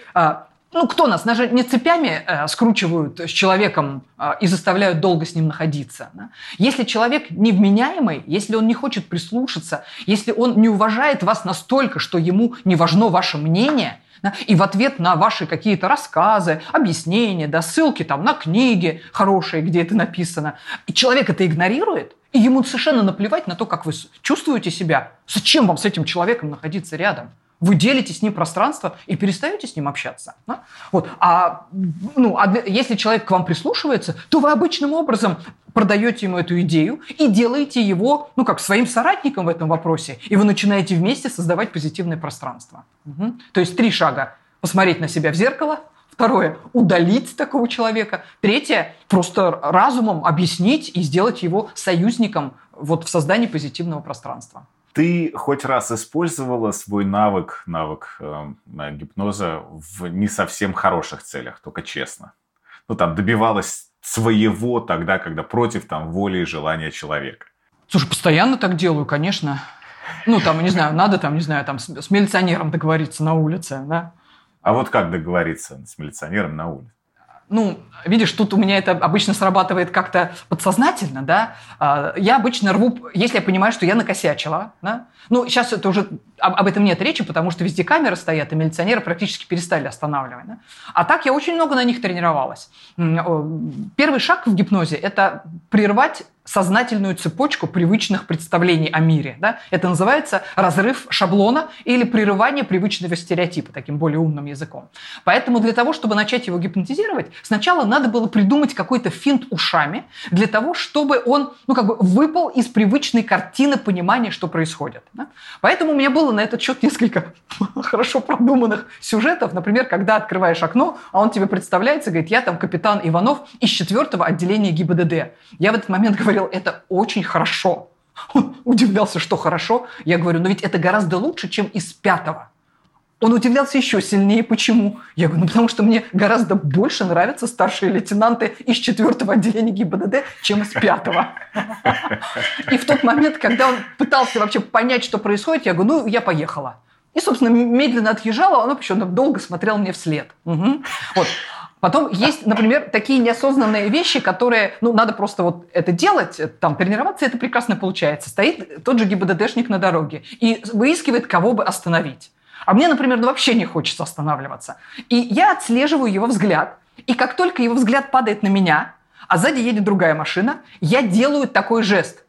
Ну, кто нас? Нас же не цепями э, скручивают с человеком э, и заставляют долго с ним находиться. Да? Если человек невменяемый, если он не хочет прислушаться, если он не уважает вас настолько, что ему не важно ваше мнение, да, и в ответ на ваши какие-то рассказы, объяснения, да, ссылки там, на книги хорошие, где это написано, и человек это игнорирует, и ему совершенно наплевать на то, как вы чувствуете себя, зачем вам с этим человеком находиться рядом? Вы делите с ним пространство и перестаете с ним общаться. Да? Вот. А, ну, а если человек к вам прислушивается, то вы обычным образом продаете ему эту идею и делаете его, ну, как своим соратником в этом вопросе, и вы начинаете вместе создавать позитивное пространство. Угу. То есть три шага. Посмотреть на себя в зеркало. Второе – удалить такого человека. Третье – просто разумом объяснить и сделать его союзником вот в создании позитивного пространства. Ты хоть раз использовала свой навык, навык э, гипноза в не совсем хороших целях, только честно? Ну, там, добивалась своего тогда, когда против там, воли и желания человека. Слушай, постоянно так делаю, конечно. Ну, там, не знаю, надо, там, не знаю, там, с милиционером договориться на улице, да? А вот как договориться с милиционером на улице? Ну, видишь, тут у меня это обычно срабатывает как-то подсознательно, да. Я обычно рву, если я понимаю, что я накосячила, да. Ну, сейчас это уже, об этом нет речи, потому что везде камеры стоят, и милиционеры практически перестали останавливать. Да? А так я очень много на них тренировалась. Первый шаг в гипнозе – это прервать сознательную цепочку привычных представлений о мире. Да? Это называется разрыв шаблона или прерывание привычного стереотипа, таким более умным языком. Поэтому для того, чтобы начать его гипнотизировать, сначала надо было придумать какой-то финт ушами для того, чтобы он, ну, как бы выпал из привычной картины понимания, что происходит. Да? Поэтому у меня было на этот счет несколько хорошо продуманных сюжетов. Например, когда открываешь окно, а он тебе представляется, говорит, я там капитан Иванов из четвертого отделения ГИБДД. Я в этот момент говорю, это очень хорошо. Он удивлялся, что хорошо. Я говорю, но ведь это гораздо лучше, чем из пятого. Он удивлялся еще сильнее. Почему? Я говорю, ну потому что мне гораздо больше нравятся старшие лейтенанты из четвертого отделения ГИБДД, чем из пятого. И в тот момент, когда он пытался вообще понять, что происходит, я говорю, ну я поехала. И, собственно, медленно отъезжала, он вообще долго смотрел мне вслед. Угу. Вот. Потом есть, например, такие неосознанные вещи, которые, ну, надо просто вот это делать, там, тренироваться, это прекрасно получается. Стоит тот же ГИБДДшник на дороге и выискивает, кого бы остановить. А мне, например, ну, вообще не хочется останавливаться. И я отслеживаю его взгляд, и как только его взгляд падает на меня, а сзади едет другая машина, я делаю такой жест.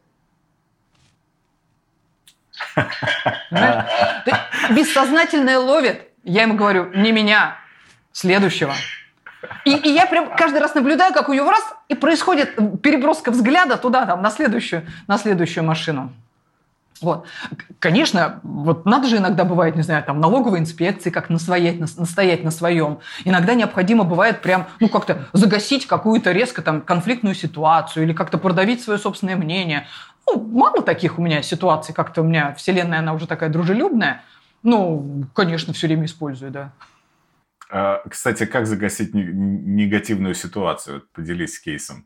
Бессознательное ловит. Я ему говорю, не меня, следующего. И, и я прям каждый раз наблюдаю, как у него раз, и происходит переброска взгляда туда, там, на следующую, на следующую машину. Вот. Конечно, вот надо же иногда бывает, не знаю, там, налоговые инспекции, как настоять на, настоять на своем. Иногда необходимо бывает прям, ну, как-то загасить какую-то резко там конфликтную ситуацию или как-то продавить свое собственное мнение. Ну, мало таких у меня ситуаций, как-то у меня вселенная, она уже такая дружелюбная. Ну, конечно, все время использую, да. Кстати, как загасить негативную ситуацию? Поделись кейсом.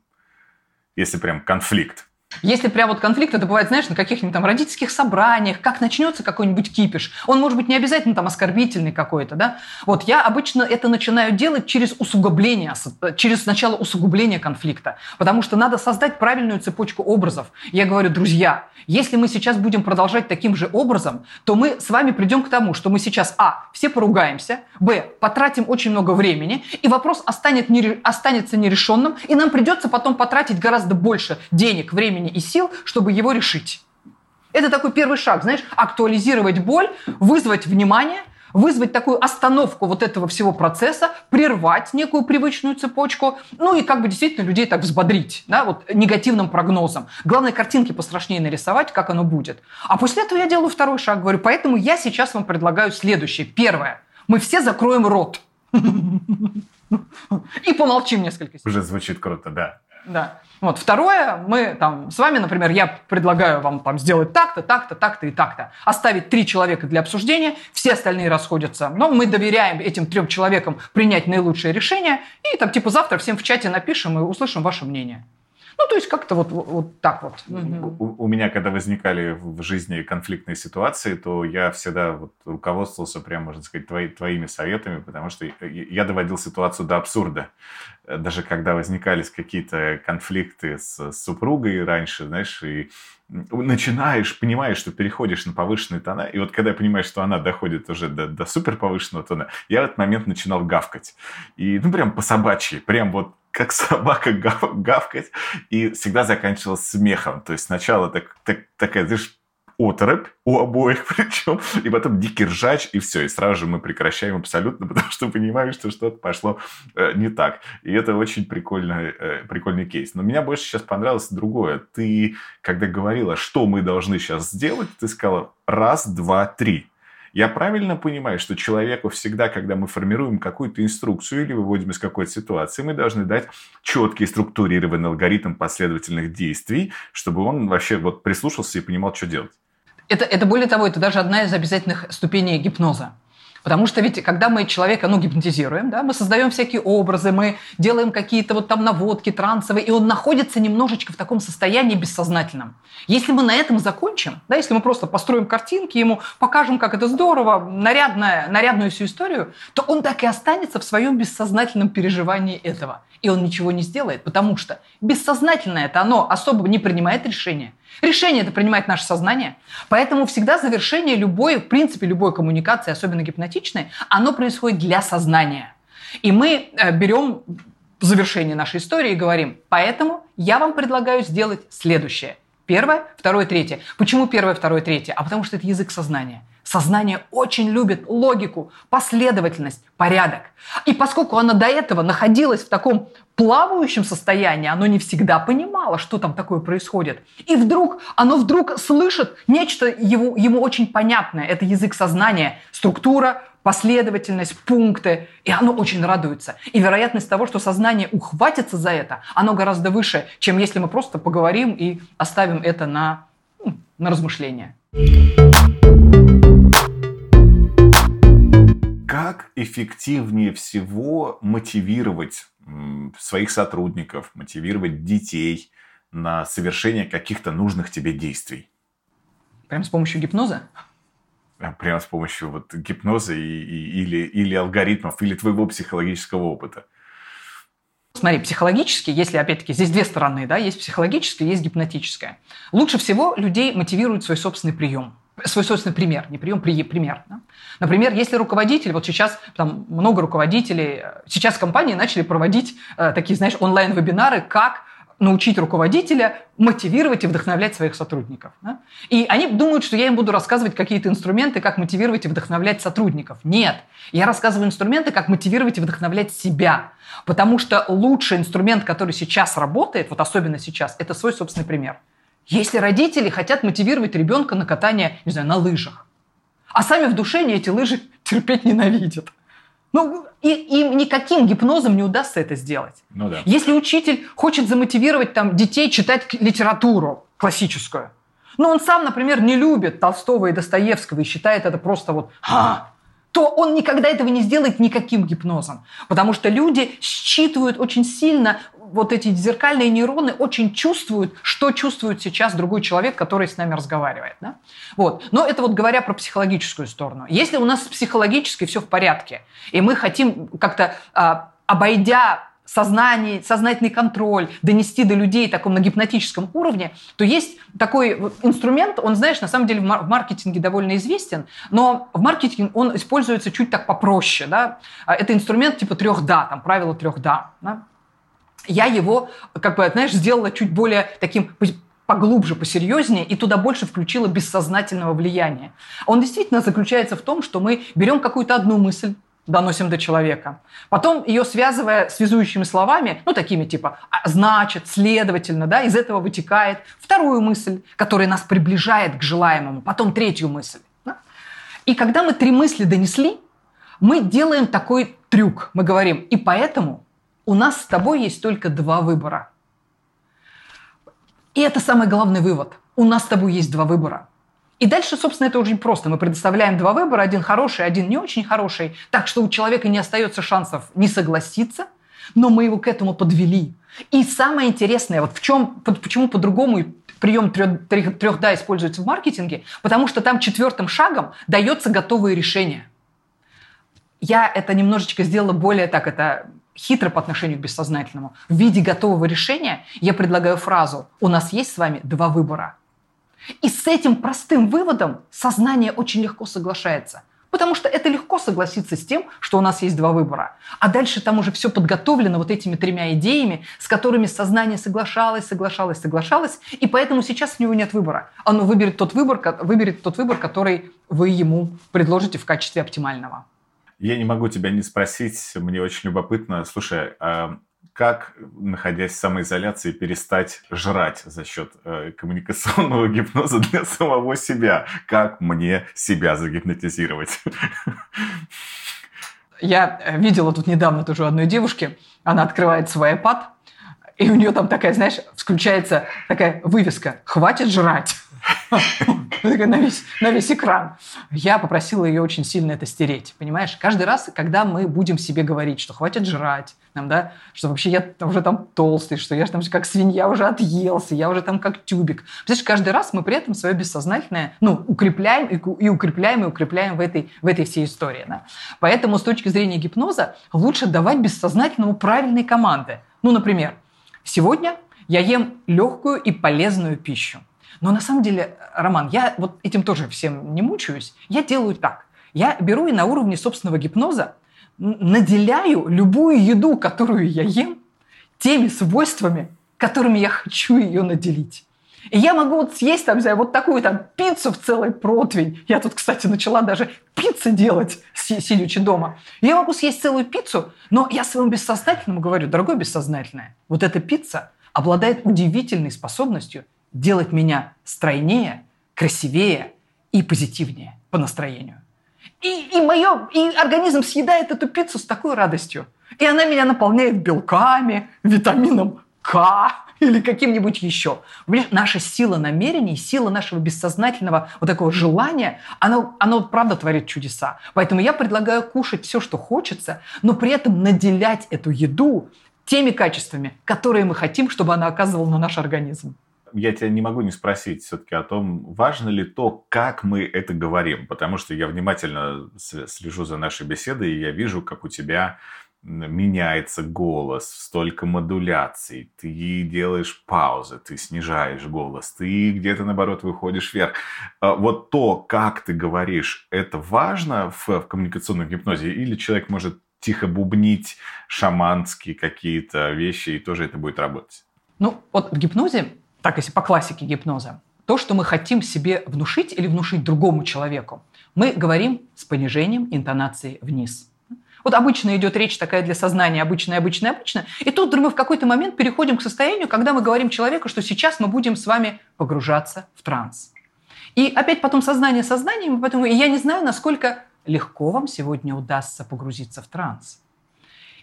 Если прям конфликт. Если прям вот конфликт, это бывает, знаешь, на каких-нибудь там родительских собраниях, как начнется какой-нибудь кипиш. Он может быть не обязательно там оскорбительный какой-то, да. Вот я обычно это начинаю делать через усугубление, через сначала усугубление конфликта. Потому что надо создать правильную цепочку образов. Я говорю, друзья, если мы сейчас будем продолжать таким же образом, то мы с вами придем к тому, что мы сейчас, а, все поругаемся, б, потратим очень много времени, и вопрос останется нерешенным, и нам придется потом потратить гораздо больше денег, времени и сил, чтобы его решить. Это такой первый шаг, знаешь, актуализировать боль, вызвать внимание, вызвать такую остановку вот этого всего процесса, прервать некую привычную цепочку, ну и как бы действительно людей так взбодрить, да, вот негативным прогнозом. Главное, картинки пострашнее нарисовать, как оно будет. А после этого я делаю второй шаг, говорю, поэтому я сейчас вам предлагаю следующее. Первое. Мы все закроем рот. И помолчим несколько секунд. Уже звучит круто, да. Да. Вот. Второе, мы там с вами, например, я предлагаю вам там сделать так-то, так-то, так-то и так-то. Оставить три человека для обсуждения, все остальные расходятся. Но мы доверяем этим трем человекам принять наилучшее решение. И там типа завтра всем в чате напишем и услышим ваше мнение. Ну, то есть как-то вот, вот так вот. У, у меня, когда возникали в жизни конфликтные ситуации, то я всегда вот руководствовался, прям, можно сказать, твои, твоими советами, потому что я доводил ситуацию до абсурда. Даже когда возникались какие-то конфликты с, с супругой раньше, знаешь, и начинаешь, понимаешь, что переходишь на повышенные тона, и вот когда я понимаю, что она доходит уже до, до суперповышенного тона, я в этот момент начинал гавкать. И, ну, прям по-собачьи, прям вот как собака гав- гавкать, и всегда заканчивалось смехом. То есть сначала так, так, такая, знаешь, оторопь у обоих причем, и потом дикий ржач, и все. И сразу же мы прекращаем абсолютно, потому что понимаем, что что-то пошло э, не так. И это очень прикольный, э, прикольный кейс. Но мне больше сейчас понравилось другое. Ты, когда говорила, что мы должны сейчас сделать, ты сказала «раз, два, три». Я правильно понимаю, что человеку всегда, когда мы формируем какую-то инструкцию или выводим из какой-то ситуации, мы должны дать четкий структурированный алгоритм последовательных действий, чтобы он вообще вот прислушался и понимал, что делать? Это, это более того, это даже одна из обязательных ступеней гипноза. Потому что ведь, когда мы человека, ну, гипнотизируем, да, мы создаем всякие образы, мы делаем какие-то вот там наводки трансовые, и он находится немножечко в таком состоянии бессознательном. Если мы на этом закончим, да, если мы просто построим картинки, ему покажем, как это здорово, нарядная, нарядную всю историю, то он так и останется в своем бессознательном переживании этого. И он ничего не сделает, потому что бессознательное-то оно особо не принимает решения. Решение это принимает наше сознание. Поэтому всегда завершение любой, в принципе, любой коммуникации, особенно гипнотичной, оно происходит для сознания. И мы берем завершение нашей истории и говорим, поэтому я вам предлагаю сделать следующее. Первое, второе, третье. Почему первое, второе, третье? А потому что это язык сознания. Сознание очень любит логику, последовательность, порядок. И поскольку оно до этого находилось в таком плавающем состоянии, оно не всегда понимало, что там такое происходит. И вдруг, оно вдруг слышит нечто его, ему очень понятное. Это язык сознания, структура, последовательность, пункты. И оно очень радуется. И вероятность того, что сознание ухватится за это, оно гораздо выше, чем если мы просто поговорим и оставим это на, на размышления. Как эффективнее всего мотивировать своих сотрудников, мотивировать детей на совершение каких-то нужных тебе действий? Прямо с помощью гипноза? Прямо с помощью вот гипноза и, и, или, или алгоритмов, или твоего психологического опыта. Смотри, психологически, если, опять-таки, здесь две стороны, да, есть психологическое, есть гипнотическое. Лучше всего людей мотивирует свой собственный прием. Свой собственный пример, не прием, при, пример. Да? Например, если руководитель, вот сейчас там много руководителей, сейчас компании начали проводить э, такие, знаешь, онлайн-вебинары, как научить руководителя мотивировать и вдохновлять своих сотрудников. Да? И они думают, что я им буду рассказывать какие-то инструменты, как мотивировать и вдохновлять сотрудников. Нет, я рассказываю инструменты, как мотивировать и вдохновлять себя. Потому что лучший инструмент, который сейчас работает, вот особенно сейчас, это свой собственный пример. Если родители хотят мотивировать ребенка на катание, не знаю, на лыжах, а сами в душе они эти лыжи терпеть ненавидят. Ну, и, им никаким гипнозом не удастся это сделать. Ну, да. Если учитель хочет замотивировать там, детей читать литературу классическую, но он сам, например, не любит Толстого и Достоевского и считает это просто вот... Ха! То он никогда этого не сделает никаким гипнозом. Потому что люди считывают очень сильно, вот эти зеркальные нейроны очень чувствуют, что чувствует сейчас другой человек, который с нами разговаривает. Да? Вот. Но это вот говоря про психологическую сторону. Если у нас с психологической все в порядке, и мы хотим как-то, а, обойдя сознание, сознательный контроль, донести до людей таком на гипнотическом уровне, то есть такой инструмент, он, знаешь, на самом деле в маркетинге довольно известен, но в маркетинге он используется чуть так попроще. Да? Это инструмент типа трех «да», там, правило трех «да». Да? Я его, как бы, знаешь, сделала чуть более таким поглубже, посерьезнее, и туда больше включила бессознательного влияния. Он действительно заключается в том, что мы берем какую-то одну мысль, доносим до человека. Потом ее связывая связующими словами, ну, такими типа «значит», «следовательно», да, из этого вытекает вторую мысль, которая нас приближает к желаемому, потом третью мысль. Да? И когда мы три мысли донесли, мы делаем такой трюк. Мы говорим: и поэтому у нас с тобой есть только два выбора. И это самый главный вывод. У нас с тобой есть два выбора. И дальше, собственно, это очень просто. Мы предоставляем два выбора, один хороший, один не очень хороший, так что у человека не остается шансов не согласиться, но мы его к этому подвели. И самое интересное, вот в чем, почему по-другому прием трех «да» используется в маркетинге, потому что там четвертым шагом дается готовое решение. Я это немножечко сделала более так, это хитро по отношению к бессознательному. В виде готового решения я предлагаю фразу: «У нас есть с вами два выбора». И с этим простым выводом сознание очень легко соглашается. Потому что это легко согласиться с тем, что у нас есть два выбора. А дальше там уже все подготовлено вот этими тремя идеями, с которыми сознание соглашалось, соглашалось, соглашалось. И поэтому сейчас у него нет выбора. Оно выберет тот выбор, выберет тот выбор, который вы ему предложите в качестве оптимального. Я не могу тебя не спросить, мне очень любопытно. Слушай, а... как, находясь в самоизоляции, перестать жрать за счет э, коммуникационного гипноза для самого себя? Как мне себя загипнотизировать? Я видела тут недавно тоже одной девушки. Она открывает свой iPad, и у нее там такая, знаешь, включается такая вывеска: «Хватит жрать!» На весь, на весь экран. Я попросила ее очень сильно это стереть. Понимаешь, каждый раз, когда мы будем себе говорить, что хватит жрать, нам, да, что вообще я уже там толстый, что я же там как свинья уже отъелся, я уже там как тюбик. Представляешь, каждый раз мы при этом свое бессознательное, ну, укрепляем и укрепляем и укрепляем в этой, в этой всей истории. Да. Поэтому с точки зрения гипноза лучше давать бессознательному правильные команды. Ну, например, сегодня я ем легкую и полезную пищу. Но на самом деле, Роман, я вот этим тоже всем не мучаюсь. Я делаю так. Я беру и на уровне собственного гипноза наделяю любую еду, которую я ем, теми свойствами, которыми я хочу ее наделить. И я могу вот съесть там, знаю, вот такую там пиццу в целой противень. Я тут, кстати, начала даже пиццы делать, сидячи дома. Я могу съесть целую пиццу, но я своему бессознательному говорю: дорогое бессознательное, вот эта пицца обладает удивительной способностью делать меня стройнее, красивее и позитивнее по настроению. И, и, моё, и организм съедает эту пиццу с такой радостью. И она меня наполняет белками, витамином К или каким-нибудь еще. Наша сила намерений, сила нашего бессознательного вот такого желания, она, она правда творит чудеса. Поэтому я предлагаю кушать все, что хочется, но при этом наделять эту еду теми качествами, которые мы хотим, чтобы она оказывала на наш организм. Я тебя не могу не спросить все-таки о том, важно ли то, как мы это говорим. Потому что я внимательно слежу за нашей беседой, и я вижу, как у тебя меняется голос, столько модуляций. Ты делаешь паузы, ты снижаешь голос, ты где-то, наоборот, выходишь вверх. Вот то, как ты говоришь, это важно в коммуникационном гипнозе? Или человек может тихо бубнить шаманские какие-то вещи, и тоже это будет работать? Ну, вот в гипнозе... Так, если по классике гипноза, то, что мы хотим себе внушить или внушить другому человеку, мы говорим с понижением интонации вниз. Вот обычно идет речь такая для сознания, обычная, обычная, обычная, и тут мы в какой-то момент переходим к состоянию, когда мы говорим человеку, что сейчас мы будем с вами погружаться в транс. И опять потом сознание сознанием, и я не знаю, насколько легко вам сегодня удастся погрузиться в транс.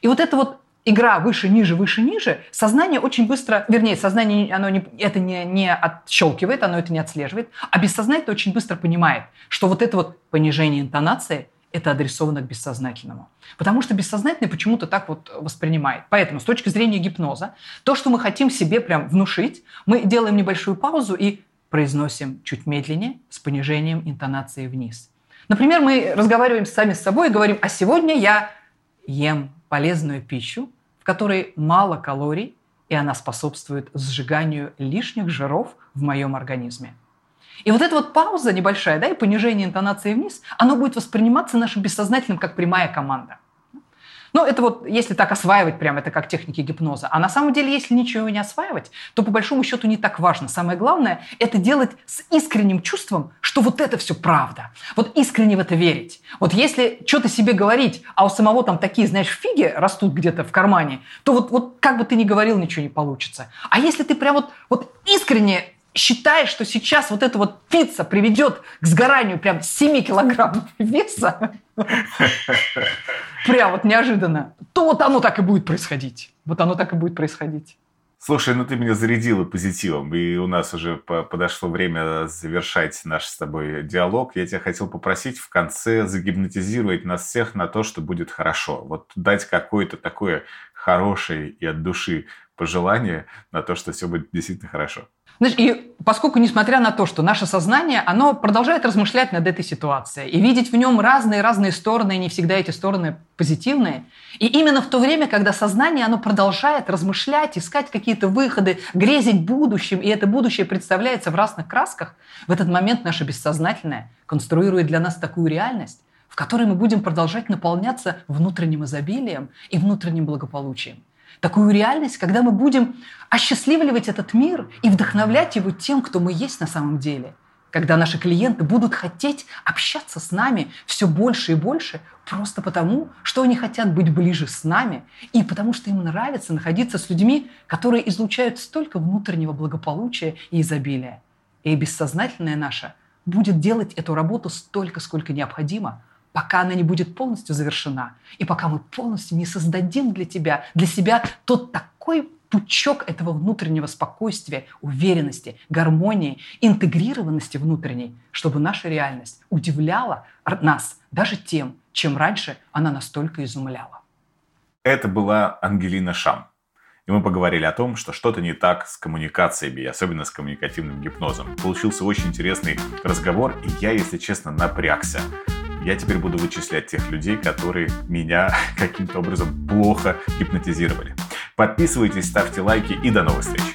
И вот это вот игра выше-ниже, выше-ниже, сознание очень быстро, вернее, сознание оно не, это не, не отщелкивает, оно это не отслеживает, а бессознательно очень быстро понимает, что вот это вот понижение интонации, это адресовано к бессознательному. Потому что бессознательный почему-то так вот воспринимает. Поэтому с точки зрения гипноза, то, что мы хотим себе прям внушить, мы делаем небольшую паузу и произносим чуть медленнее, с понижением интонации вниз. Например, мы разговариваем сами с собой и говорим: а сегодня я ем полезную пищу, в которой мало калорий, и она способствует сжиганию лишних жиров в моем организме. И вот эта вот пауза небольшая, да, и понижение интонации вниз, оно будет восприниматься нашим бессознательным как прямая команда. Ну, это вот если так осваивать прям, это как техники гипноза. А на самом деле, если ничего не осваивать, то по большому счету не так важно. Самое главное – это делать с искренним чувством, что вот это все правда. Вот искренне в это верить. Вот если что-то себе говорить, а у самого там такие, знаешь, фиги растут где-то в кармане, то вот, вот как бы ты ни говорил, ничего не получится. А если ты прям вот, вот искренне считаешь, что сейчас вот эта вот пицца приведет к сгоранию прям семь килограммов веса, прям вот неожиданно, то вот оно так и будет происходить. Вот оно так и будет происходить. Слушай, ну ты меня зарядила позитивом, и у нас уже подошло время завершать наш с тобой диалог. Я тебя хотел попросить в конце загипнотизировать нас всех на то, что будет хорошо. Вот дать какое-то такое хорошее и от души пожелание на то, что все будет действительно хорошо. Знаешь, и поскольку, несмотря на то, что наше сознание, оно продолжает размышлять над этой ситуацией и видеть в нем разные-разные стороны, и не всегда эти стороны позитивные. И именно в то время, когда сознание, оно продолжает размышлять, искать какие-то выходы, грезить будущим, и это будущее представляется в разных красках, в этот момент наше бессознательное конструирует для нас такую реальность, в которой мы будем продолжать наполняться внутренним изобилием и внутренним благополучием. Такую реальность, когда мы будем осчастливливать этот мир и вдохновлять его тем, кто мы есть на самом деле. Когда наши клиенты будут хотеть общаться с нами все больше и больше, просто потому, что они хотят быть ближе с нами, и потому что им нравится находиться с людьми, которые излучают столько внутреннего благополучия и изобилия. И бессознательное наше будет делать эту работу столько, сколько необходимо, пока она не будет полностью завершена, и пока мы полностью не создадим для тебя, для себя тот такой пучок этого внутреннего спокойствия, уверенности, гармонии, интегрированности внутренней, чтобы наша реальность удивляла нас даже тем, чем раньше она настолько изумляла. Это была Ангелина Шам. И мы поговорили о том, что что-то не так с коммуникациями, и особенно с коммуникативным гипнозом. Получился очень интересный разговор, и я, если честно, напрягся. Я теперь буду вычислять тех людей, которые меня каким-то образом плохо гипнотизировали. Подписывайтесь, ставьте лайки и до новых встреч!